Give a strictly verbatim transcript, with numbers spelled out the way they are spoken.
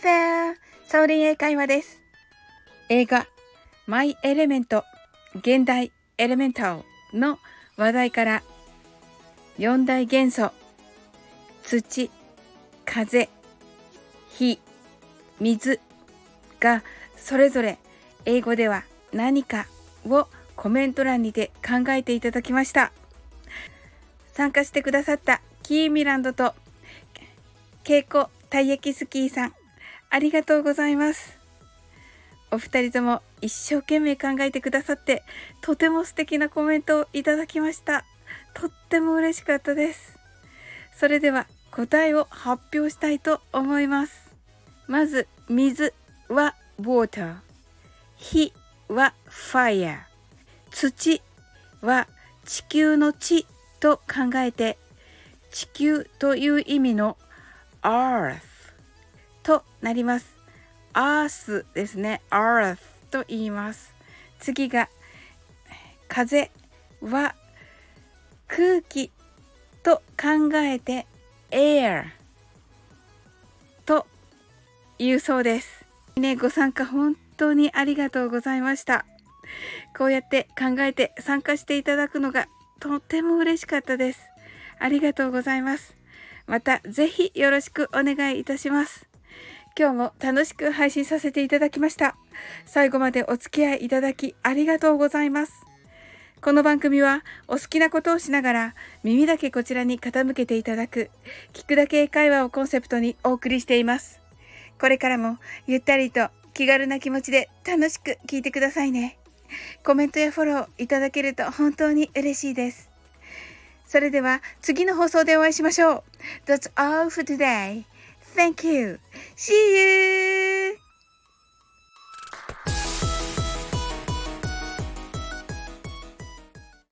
Hi there! サオリン英会話です。映画マイ・エレメント現代エレメンタルの話題からよん大元素土、風、火、水がそれぞれ英語では何かをコメント欄にて考えていただきました。参加してくださったキーミランドとケイコたいやきスキーさん、ありがとうございます。お二人とも一生懸命考えてくださって、とても素敵なコメントをいただきました。とっても嬉しかったです。それでは答えを発表したいと思います。まず、水は water、火は fire、土は地球の地と考えて、地球という意味のearth となります。earth ですね。earth と言います。次が風は空気と考えて air というそうです。ね、ご参加本当にありがとうございました。こうやって考えて参加していただくのがとても嬉しかったです。ありがとうございます。またぜひよろしくお願いいたします。今日も楽しく配信させていただきました。最後までお付き合いいただきありがとうございます。この番組はお好きなことをしながら耳だけこちらに傾けていただく聞くだけ英会話をコンセプトにお送りしています。これからもゆったりと気軽な気持ちで楽しく聞いてくださいね。コメントやフォローいただけると本当に嬉しいです。それでは次の放送でお会いしましょう。That's all for today. Thank you. See you.